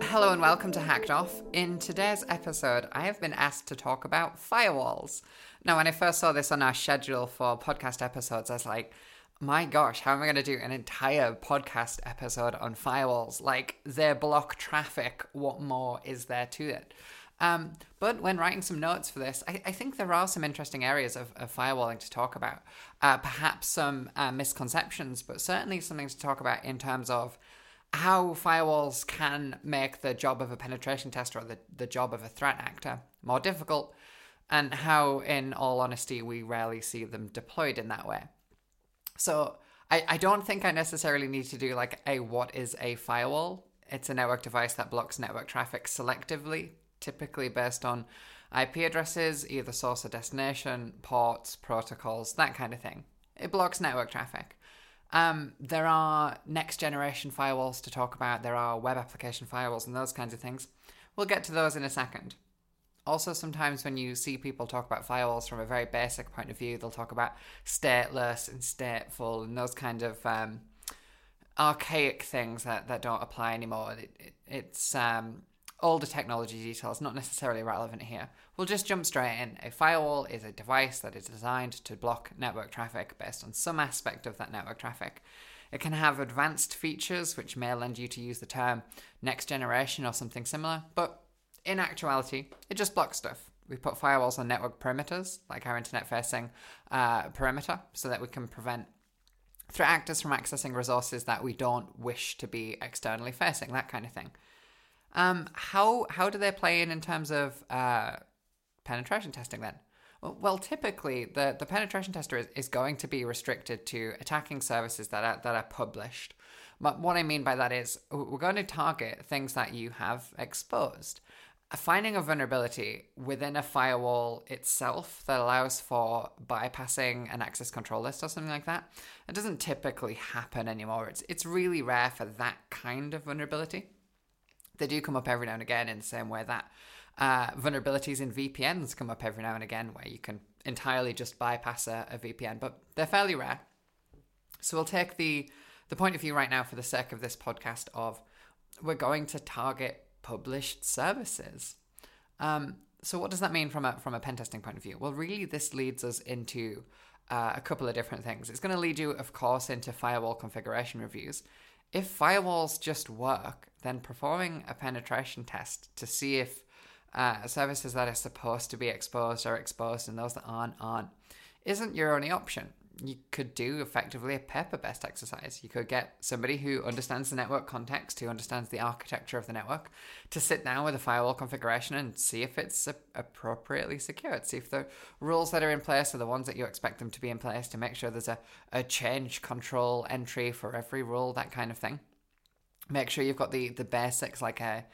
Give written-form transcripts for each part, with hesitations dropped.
Hello and welcome to Hacked Off. In today's episode, I have been asked to talk about firewalls. Now, when I first saw this on our schedule for podcast episodes, I was like, my gosh, how am I going to do an entire podcast episode on firewalls? Like, they block traffic. What more is there to it? But when writing some notes for this, I think there are some interesting areas of firewalling to talk about. Perhaps some misconceptions, but certainly something to talk about in terms of how firewalls can make the job of a penetration tester or the job of a threat actor more difficult, and how, in all honesty, we rarely see them deployed in that way. So I don't think I necessarily need to do like a what is a firewall. It's a network device that blocks network traffic selectively, typically based on IP addresses, either source or destination, ports, protocols, that kind of thing. It blocks network traffic. There are next generation firewalls to talk about. There are web application firewalls and those kinds of things. We'll get to those in a second. Also, sometimes when you see people talk about firewalls from a very basic point of view, they'll talk about stateless and stateful and those kind of archaic things that don't apply anymore. It's older technology details, not necessarily relevant here. We'll just jump straight in. A firewall is a device that is designed to block network traffic based on some aspect of that network traffic. It can have advanced features, which may lend you to use the term next generation or something similar, but in actuality, it just blocks stuff. We put firewalls on network perimeters, like our internet-facing perimeter, so that we can prevent threat actors from accessing resources that we don't wish to be externally facing, that kind of thing. How do they play in terms of penetration testing then? Well, typically, the penetration tester is going to be restricted to attacking services that are published. But what I mean by that is we're going to target things that you have exposed. Finding a vulnerability within a firewall itself that allows for bypassing an access control list or something like that, it doesn't typically happen anymore. It's really rare for that kind of vulnerability. They do come up every now and again in the same way that vulnerabilities in VPNs come up every now and again, where you can entirely just bypass a VPN, but they're fairly rare. So we'll take the point of view right now for the sake of this podcast of we're going to target published services. So what does that mean from a pen testing point of view? Well, really this leads us into a couple of different things. It's going to lead you, of course, into firewall configuration reviews. If firewalls just work, then performing a penetration test to see if services that are supposed to be exposed are exposed and those that aren't isn't your only option. You could do effectively a paper-based exercise. You could get somebody who understands the network context, who understands the architecture of the network, to sit down with a firewall configuration and see if it's appropriately secured, see if the rules that are in place are the ones that you expect them to be in place, to make sure there's a change control entry for every rule, that kind of thing. Make sure you've got the basics, like a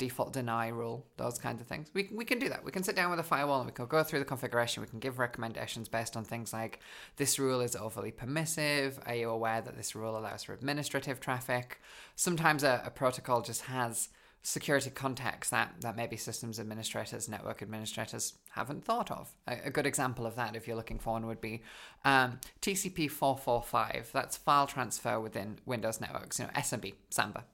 default deny rule, those kinds of things. We can do that. We can sit down with a firewall and we can go through the configuration. We can give recommendations based on things like, this rule is overly permissive. Are you aware that this rule allows for administrative traffic? Sometimes a protocol just has security context that maybe systems administrators, network administrators haven't thought of. A good example of that, if you're looking for one, would be TCP 445. That's file transfer within Windows networks, SMB, Samba.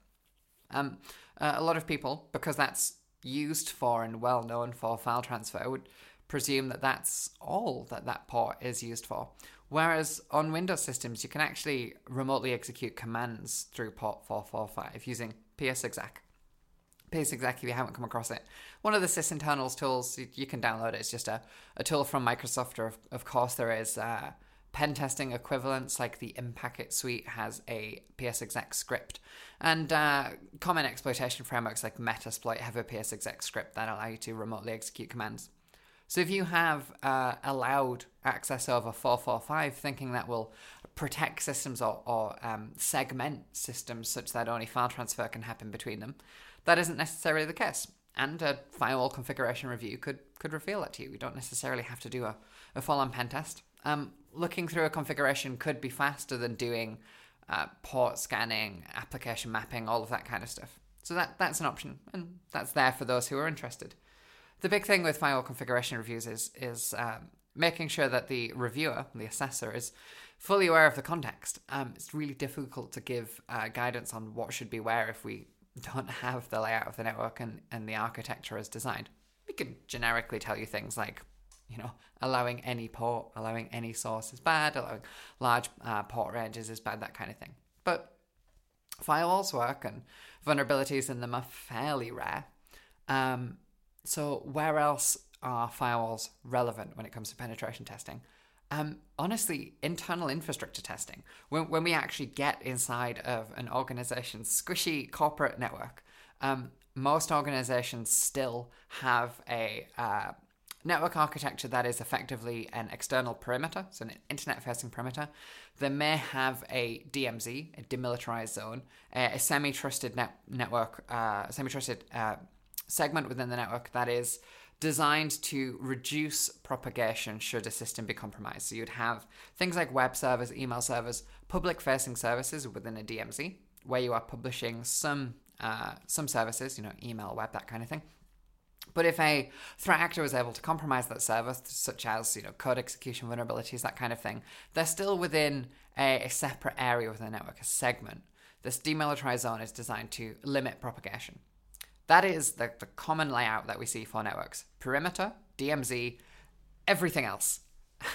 A lot of people, because that's used for and well known for file transfer, would presume that that's all that port is used for. Whereas on Windows systems, you can actually remotely execute commands through port 445 using PSExec. PSExec, if you haven't come across it, one of the sysinternals tools, you can download it. It's just a tool from Microsoft. Of course, there is pen testing equivalents, like the Impacket suite has a PSExec script, and common exploitation frameworks like Metasploit have a PSExec script that allow you to remotely execute commands. So if you have allowed access over 445, thinking that will protect systems or segment systems such that only file transfer can happen between them, that isn't necessarily the case. And a firewall configuration review could reveal that to you. We don't necessarily have to do a full-on pen test. Looking through a configuration could be faster than doing port scanning, application mapping, all of that kind of stuff. So that's an option, and that's there for those who are interested. the big thing with firewall configuration reviews is making sure that the reviewer, the assessor, is fully aware of the context. It's really difficult to give guidance on what should be where if we don't have the layout of the network and the architecture as designed. We can generically tell you things like, allowing any port, allowing any source is bad, allowing large port ranges is bad, that kind of thing. But firewalls work and vulnerabilities in them are fairly rare. So where else are firewalls relevant when it comes to penetration testing? Honestly, internal infrastructure testing. When we actually get inside of an organization's squishy corporate network, most organizations still have a network architecture that is effectively an external perimeter, so an internet-facing perimeter. They may have a DMZ, a demilitarized zone, a semi-trusted network, semi-trusted segment within the network that is designed to reduce propagation should a system be compromised. So you'd have things like web servers, email servers, public-facing services within a DMZ, where you are publishing some services, email, web, that kind of thing. But if a threat actor was able to compromise that server, such as code execution vulnerabilities, that kind of thing, they're still within a separate area within the network, a segment. This demilitarized zone is designed to limit propagation. That is the common layout that we see for networks. Perimeter, DMZ, everything else.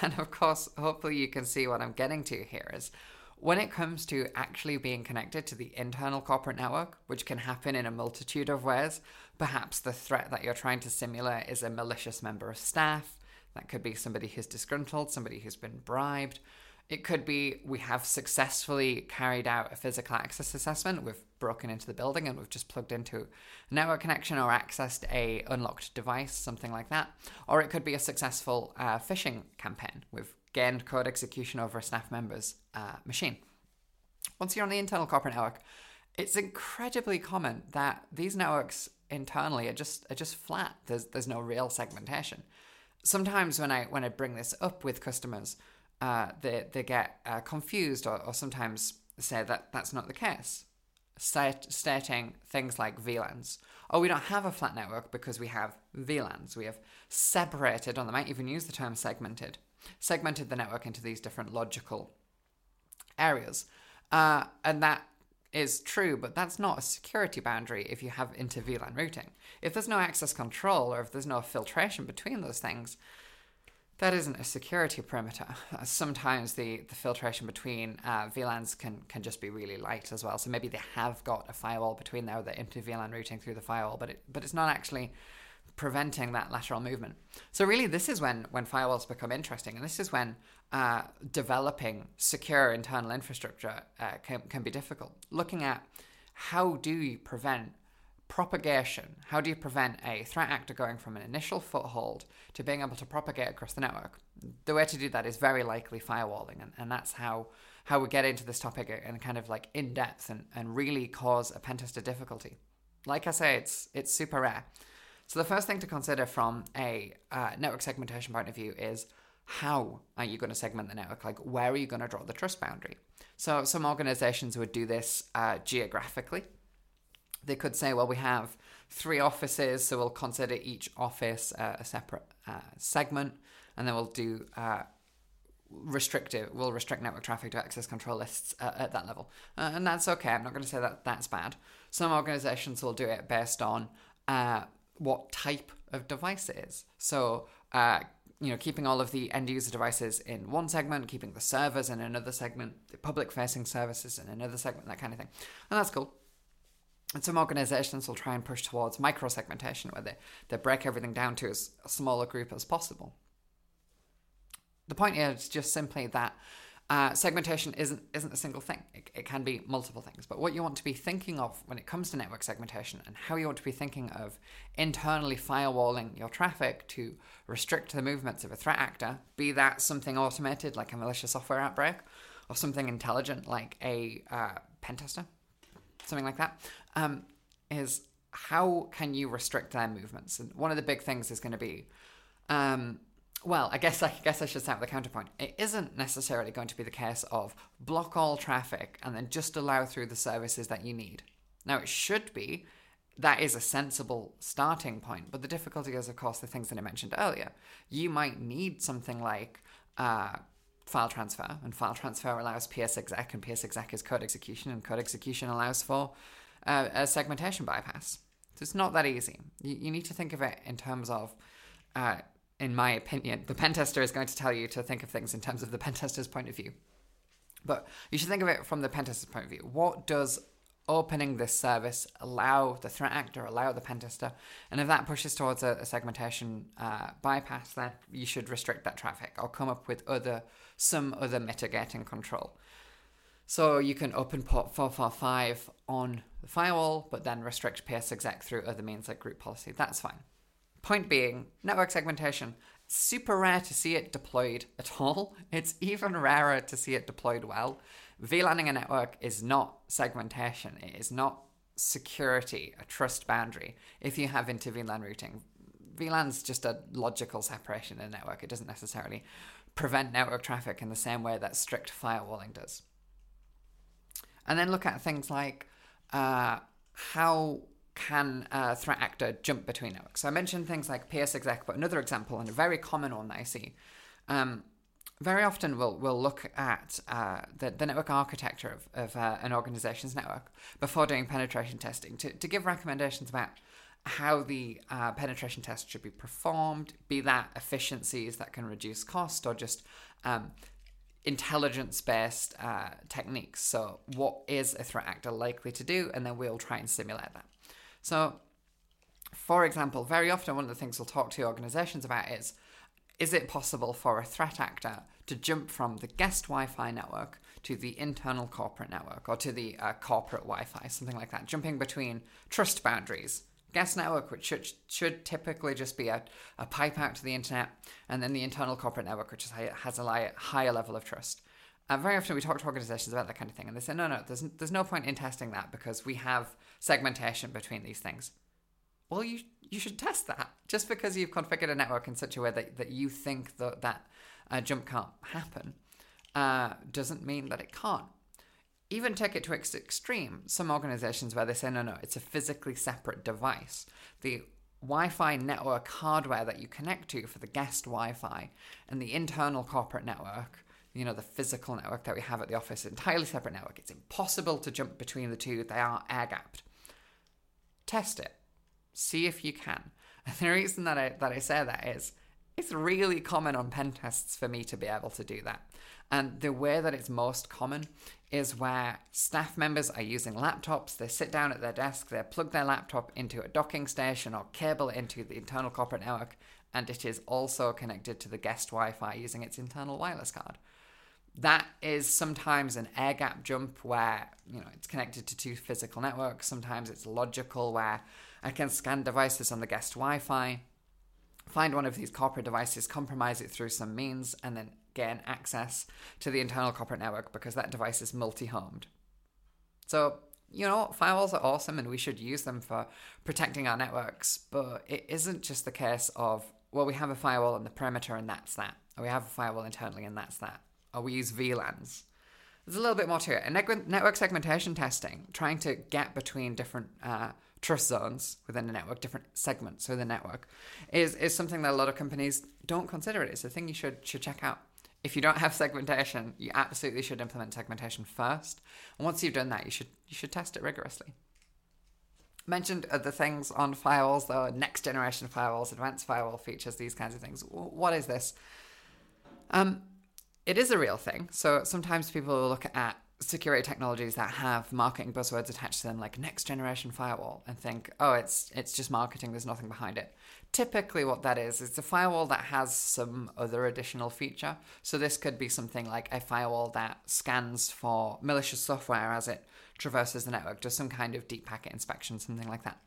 And of course, hopefully you can see what I'm getting to here is when it comes to actually being connected to the internal corporate network, which can happen in a multitude of ways, perhaps the threat that you're trying to simulate is a malicious member of staff. That could be somebody who's disgruntled, somebody who's been bribed. It could be we have successfully carried out a physical access assessment. We've broken into the building and we've just plugged into a network connection or accessed a unlocked device, something like that. Or it could be a successful phishing campaign. We've gained code execution over a staff member's machine. Once you're on the internal corporate network, it's incredibly common that these networks internally are just flat. There's no real segmentation. Sometimes when I bring this up with customers, they get confused or sometimes say that that's not the case, stating things like VLANs. Oh, we don't have a flat network because we have VLANs. We have separated, or they might even use the term segmented the network into these different logical areas. And that is true, but that's not a security boundary if you have inter-VLAN routing. If there's no access control or if there's no filtration between those things, that isn't a security perimeter. Sometimes the filtration between VLANs can just be really light as well. So maybe they have got a firewall between there, the inter-VLAN routing through the firewall, but it's not actually preventing that lateral movement. So really, this is when firewalls become interesting, and this is when developing secure internal infrastructure can be difficult. Looking at how do you prevent propagation? How do you prevent a threat actor going from an initial foothold to being able to propagate across the network? The way to do that is very likely firewalling, and that's how we get into this topic and kind of like in depth and really cause a pentester difficulty. Like I say, it's super rare. So the first thing to consider from a network segmentation point of view is how are you going to segment the network? Like, where are you going to draw the trust boundary? So some organizations would do this geographically. They could say, well, we have 3 offices, so we'll consider each office a separate segment, and then we'll do restrict network traffic to access control lists at that level. And that's okay. I'm not going to say that that's bad. Some organizations will do it based on what type of device it is. So, keeping all of the end user devices in one segment, keeping the servers in another segment, the public facing services in another segment, that kind of thing. And that's cool. And some organizations will try and push towards micro segmentation, where they break everything down to as a smaller group as possible. The point here is just simply that segmentation isn't a single thing. It can be multiple things. But what you want to be thinking of when it comes to network segmentation and how you want to be thinking of internally firewalling your traffic to restrict the movements of a threat actor, be that something automated like a malicious software outbreak or something intelligent like a pentester, something like that, is how can you restrict their movements? And one of the big things is going to be well, I guess I should start with a counterpoint. It isn't necessarily going to be the case of block all traffic and then just allow through the services that you need. Now, it should be that is a sensible starting point. But the difficulty is, of course, the things that I mentioned earlier. You might need something like file transfer, and file transfer allows PSExec, and PSExec is code execution, and code execution allows for a segmentation bypass. So it's not that easy. You need to think of it in terms of, in my opinion, the pen tester is going to tell you to think of things in terms of the pen tester's point of view. But you should think of it from the pen tester's point of view. What does opening this service allow the threat actor, allow the pen tester? And if that pushes towards a segmentation bypass, then you should restrict that traffic or come up with some other mitigating control. So you can open port 445 on the firewall, but then restrict PSExec through other means like group policy. That's fine. Point being, network segmentation, super rare to see it deployed at all. It's even rarer to see it deployed well. VLANing a network is not segmentation. It is not security, a trust boundary. If you have inter-VLAN routing, VLAN's just a logical separation in a network. It doesn't necessarily prevent network traffic in the same way that strict firewalling does. And then look at things like how can a threat actor jump between networks. So I mentioned things like PSExec, but another example, and a very common one that I see, very often we'll look at the network architecture of an organization's network before doing penetration testing to give recommendations about how the penetration test should be performed, be that efficiencies that can reduce cost or just intelligence-based techniques. So what is a threat actor likely to do? And then we'll try and simulate that. So, for example, very often one of the things we'll talk to organizations about is it possible for a threat actor to jump from the guest Wi-Fi network to the internal corporate network or to the corporate Wi-Fi, something like that, jumping between trust boundaries. Guest network, which should typically just be a pipe out to the internet, and then the internal corporate network, which has a higher level of trust. Very often we talk to organizations about that kind of thing, and they say, no, there's no point in testing that because we have segmentation between these things. Well, you should test that. Just because you've configured a network in such a way that you think that jump can't happen doesn't mean that it can't. Even take it to its extreme, some organizations where they say, no, it's a physically separate device. The Wi-Fi network hardware that you connect to for the guest Wi-Fi and the internal corporate network, the physical network that we have at the office, entirely separate network. It's impossible to jump between the two. They are air-gapped. Test it. See if you can. And the reason that I say that is it's really common on pen tests for me to be able to do that. And the way that it's most common is where staff members are using laptops, they sit down at their desk, they plug their laptop into a docking station or cable into the internal corporate network, and it is also connected to the guest Wi-Fi using its internal wireless card. That is sometimes an air gap jump where it's connected to two physical networks. Sometimes it's logical where I can scan devices on the guest Wi-Fi, find one of these corporate devices, compromise it through some means, and then gain access to the internal corporate network because that device is multi-homed. So, firewalls are awesome and we should use them for protecting our networks, but it isn't just the case of, well, we have a firewall on the perimeter and that's that, or we have a firewall internally and that's that, or we use VLANs. There's a little bit more to it. And network segmentation testing, trying to get between different trust zones within the network, different segments within the network, is something that a lot of companies don't consider. It's a thing you should check out. If you don't have segmentation, you absolutely should implement segmentation first. And once you've done that, you should test it rigorously. Mentioned other things on firewalls, though, next generation firewalls, advanced firewall features, these kinds of things. What is this? It is a real thing. So sometimes people will look at security technologies that have marketing buzzwords attached to them, like next generation firewall, and think, oh, it's just marketing, there's nothing behind it. Typically what that is, it's a firewall that has some other additional feature. So this could be something like a firewall that scans for malicious software as it traverses the network, does some kind of deep packet inspection, something like that.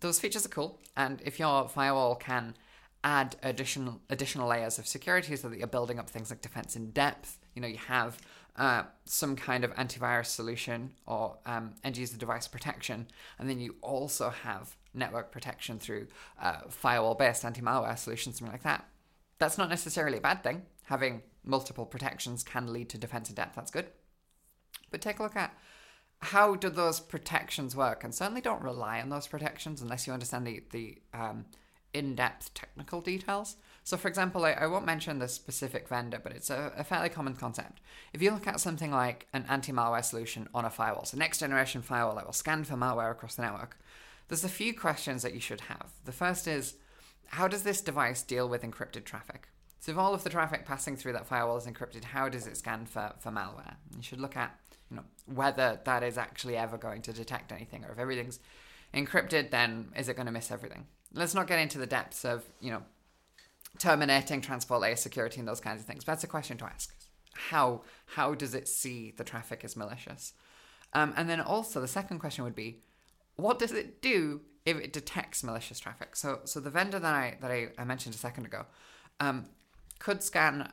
Those features are cool. And if your firewall can add additional layers of security so that you're building up things like defense in depth, you have some kind of antivirus solution or end-user device protection, and then you also have network protection through firewall-based anti-malware solutions, something like that. That's not necessarily a bad thing. Having multiple protections can lead to defense in depth. That's good. But take a look at how do those protections work? And certainly don't rely on those protections unless you understand the in-depth technical details. So for example, I won't mention this specific vendor, but it's a fairly common concept. If you look at something like an anti-malware solution on a firewall, so next generation firewall that will scan for malware across the network, there's a few questions that you should have. The first is, how does this device deal with encrypted traffic? So if all of the traffic passing through that firewall is encrypted, how does it scan for malware? You should look at, you know, whether that is actually ever going to detect anything, or if everything's encrypted, then is it going to miss everything? Let's not get into the depths of, you know, terminating transport layer security and those kinds of things. But that's a question to ask. How does it see the traffic as malicious? And then also the second question would be, what does it do if it detects malicious traffic? So the vendor that I mentioned a second ago could scan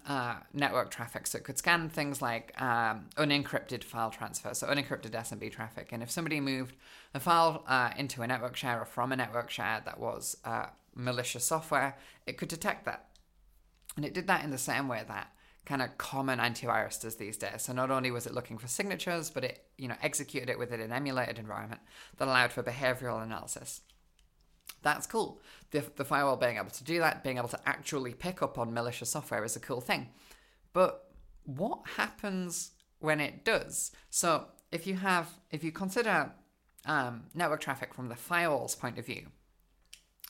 network traffic. So it could scan things like unencrypted file transfer, so unencrypted SMB traffic. And if somebody moved a file into a network share or from a network share that was malicious software, it could detect that. And it did that in the same way that kind of common antivirus does these days. So not only was it looking for signatures, but it, you know, executed it within an emulated environment that allowed for behavioral analysis. That's cool. The firewall being able to do that, being able to actually pick up on malicious software is a cool thing. But what happens when it does? So if you consider network traffic from the firewall's point of view,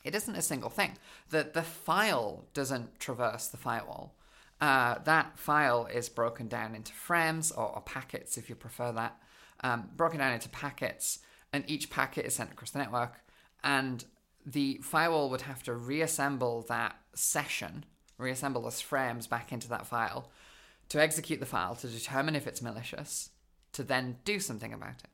it isn't a single thing. The file doesn't traverse the firewall. That file is broken down into frames or packets, if you prefer that, broken down into packets, and each packet is sent across the network. And the firewall would have to reassemble that session, reassemble those frames back into that file to execute the file, to determine if it's malicious, to then do something about it.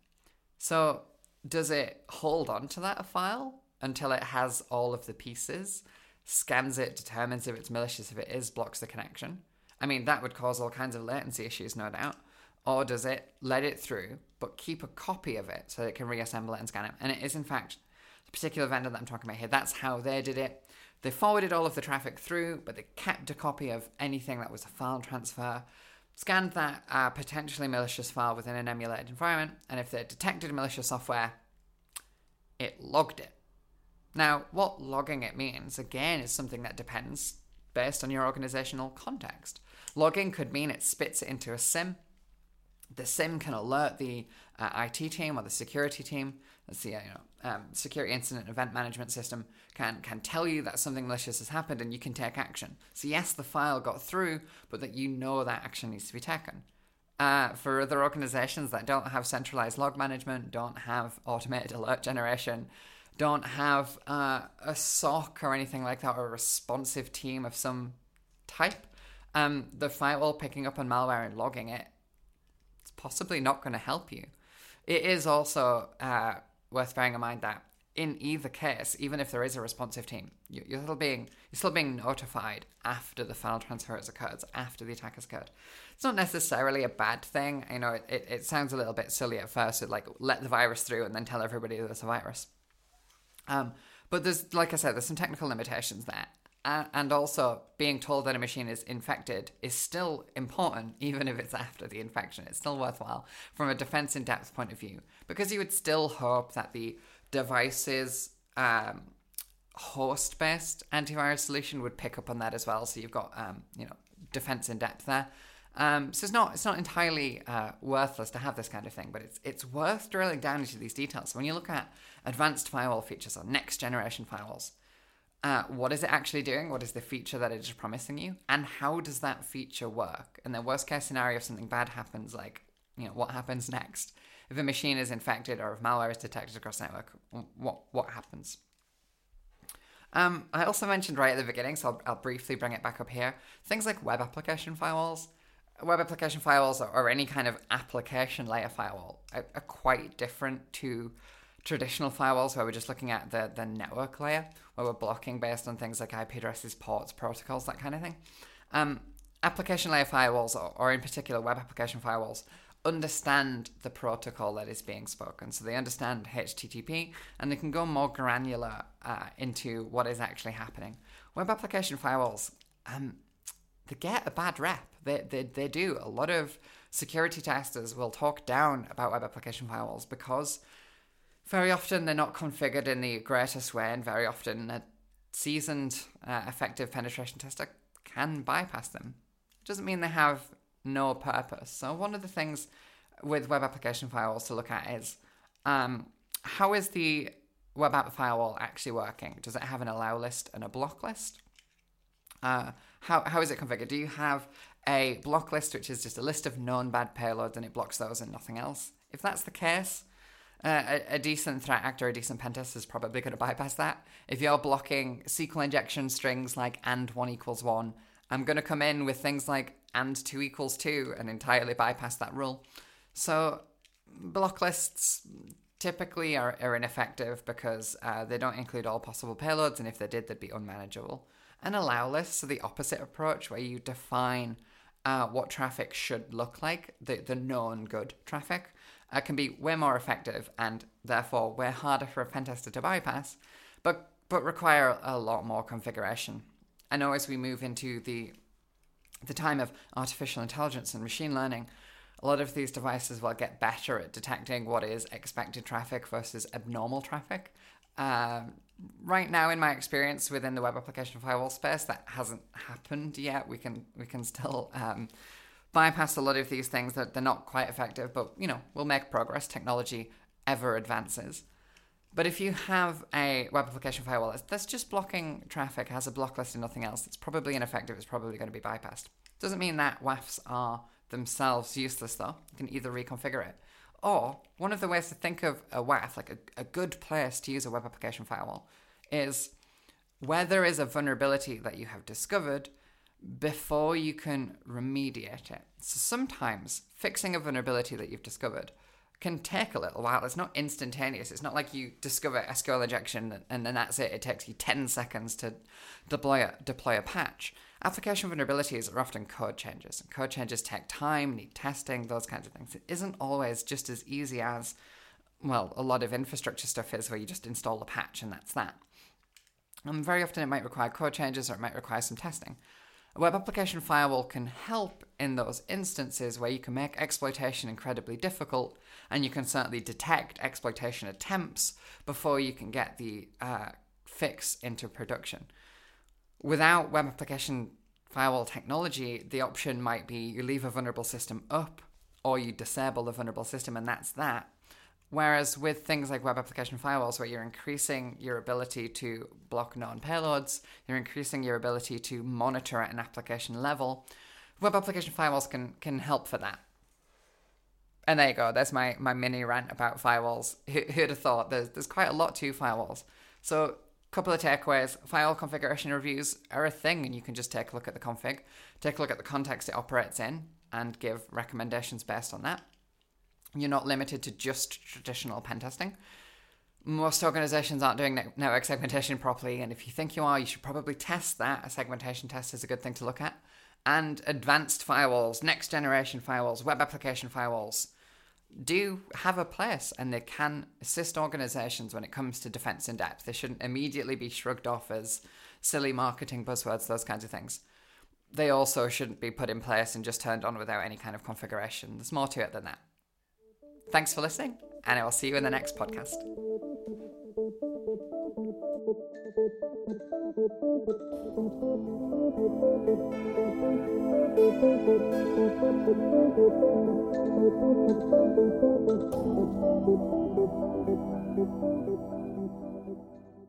So does it hold on to that file until it has all of the pieces, scans it, determines if it's malicious, if it is, blocks the connection? I mean, that would cause all kinds of latency issues, no doubt. Or does it let it through, but keep a copy of it so that it can reassemble it and scan it? And it is, in fact, particular vendor that I'm talking about here, that's how they did it. They forwarded all of the traffic through, but they kept a copy of anything that was a file transfer, scanned that potentially malicious file within an emulated environment, and if they detected malicious software, it logged it. Now, what logging it means, again, is something that depends based on your organizational context. Logging could mean it spits it into a SIM. The SIM can alert the IT team or the security team. Security incident event management system can tell you that something malicious has happened and you can take action. So yes, the file got through, but that you know that action needs to be taken. For other organizations that don't have centralized log management, don't have automated alert generation, don't have a SOC or anything like that, or a responsive team of some type, the firewall picking up on malware and logging it, it's possibly not going to help you. It is also worth bearing in mind that in either case, even if there is a responsive team, you're still being notified after the file transfer has occurred, after the attack has occurred. It's not necessarily a bad thing. I know it sounds a little bit silly at first, like let the virus through and then tell everybody there's a virus. But there's, like I said, there's some technical limitations there. And also being told that a machine is infected is still important, even if it's after the infection. It's still worthwhile from a defense in depth point of view, because you would still hope that the device's host-based antivirus solution would pick up on that as well. So you've got defense in depth there. So it's not entirely worthless to have this kind of thing, but it's worth drilling down into these details. So when you look at advanced firewall features or next generation firewalls, what is it actually doing? What is the feature that it is promising you? And how does that feature work? And the worst case scenario, if something bad happens, like, you know, what happens next? If a machine is infected or if malware is detected across the network, what happens? I also mentioned right at the beginning, so I'll briefly bring it back up here, things like web application firewalls. Web application firewalls or any kind of application layer firewall are quite different to traditional firewalls, where we're just looking at the network layer, where we're blocking based on things like IP addresses, ports, protocols, that kind of thing. Application layer firewalls, or in particular web application firewalls, understand the protocol that is being spoken. So they understand HTTP, and they can go more granular into what is actually happening. Web application firewalls, they get a bad rep. They do. A lot of security testers will talk down about web application firewalls because very often they're not configured in the greatest way, and very often a seasoned, effective penetration tester can bypass them. It doesn't mean they have no purpose. So one of the things with web application firewalls to look at is how is the web app firewall actually working? Does it have an allow list and a block list? How is it configured? Do you have a block list, which is just a list of known bad payloads, and it blocks those and nothing else? If that's the case, a decent threat actor, a decent pentester is probably going to bypass that. If you're blocking SQL injection strings like and1=1, I'm going to come in with things like and2=2 and entirely bypass that rule. So block lists typically are ineffective because they don't include all possible payloads, and if they did, they'd be unmanageable. An allow list, so the opposite approach, where you define what traffic should look like, the known good traffic, can be way more effective and therefore way harder for a pentester to bypass, but require a lot more configuration. I know as we move into the time of artificial intelligence and machine learning, a lot of these devices will get better at detecting what is expected traffic versus abnormal traffic. Right now, in my experience within the web application firewall space, that hasn't happened yet. We can still bypass a lot of these things that they're not quite effective, but we'll make progress. Technology ever advances. But if you have a web application firewall that's just blocking traffic, has a block list and nothing else, it's probably ineffective. It's probably going to be bypassed. Doesn't mean that WAFs are themselves useless, though. You can either reconfigure it. Or one of the ways to think of a WAF, like a good place to use a web application firewall, is where there is a vulnerability that you have discovered before you can remediate it. So sometimes fixing a vulnerability that you've discovered can take a little while. It's not instantaneous. It's not like you discover SQL injection and then that's it. It takes you 10 seconds to deploy a patch. Application vulnerabilities are often code changes, and code changes take time, need testing, those kinds of things. It isn't always just as easy as, well, a lot of infrastructure stuff is, where you just install a patch and that's that. And very often it might require code changes, or it might require some testing. A web application firewall can help in those instances where you can make exploitation incredibly difficult, and you can certainly detect exploitation attempts before you can get the fix into production. Without web application firewall technology, the option might be you leave a vulnerable system up, or you disable the vulnerable system, and that's that. Whereas with things like web application firewalls, where you're increasing your ability to block known payloads, you're increasing your ability to monitor at an application level, web application firewalls can help for that. And there you go. There's my mini rant about firewalls. Who'd have thought? There's quite a lot to firewalls. So couple of takeaways. Firewall configuration reviews are a thing, and you can just take a look at the config, take a look at the context it operates in, and give recommendations based on that. You're not limited to just traditional pen testing. Most organizations aren't doing network segmentation properly, and if you think you are, you should probably test that. A segmentation test is a good thing to look at. And advanced firewalls, next generation firewalls, web application firewalls do have a place, and they can assist organizations when it comes to defense in depth. They shouldn't immediately be shrugged off as silly marketing buzzwords, those kinds of things. They also shouldn't be put in place and just turned on without any kind of configuration. There's more to it than that. Thanks for listening, and I will see you in the next podcast.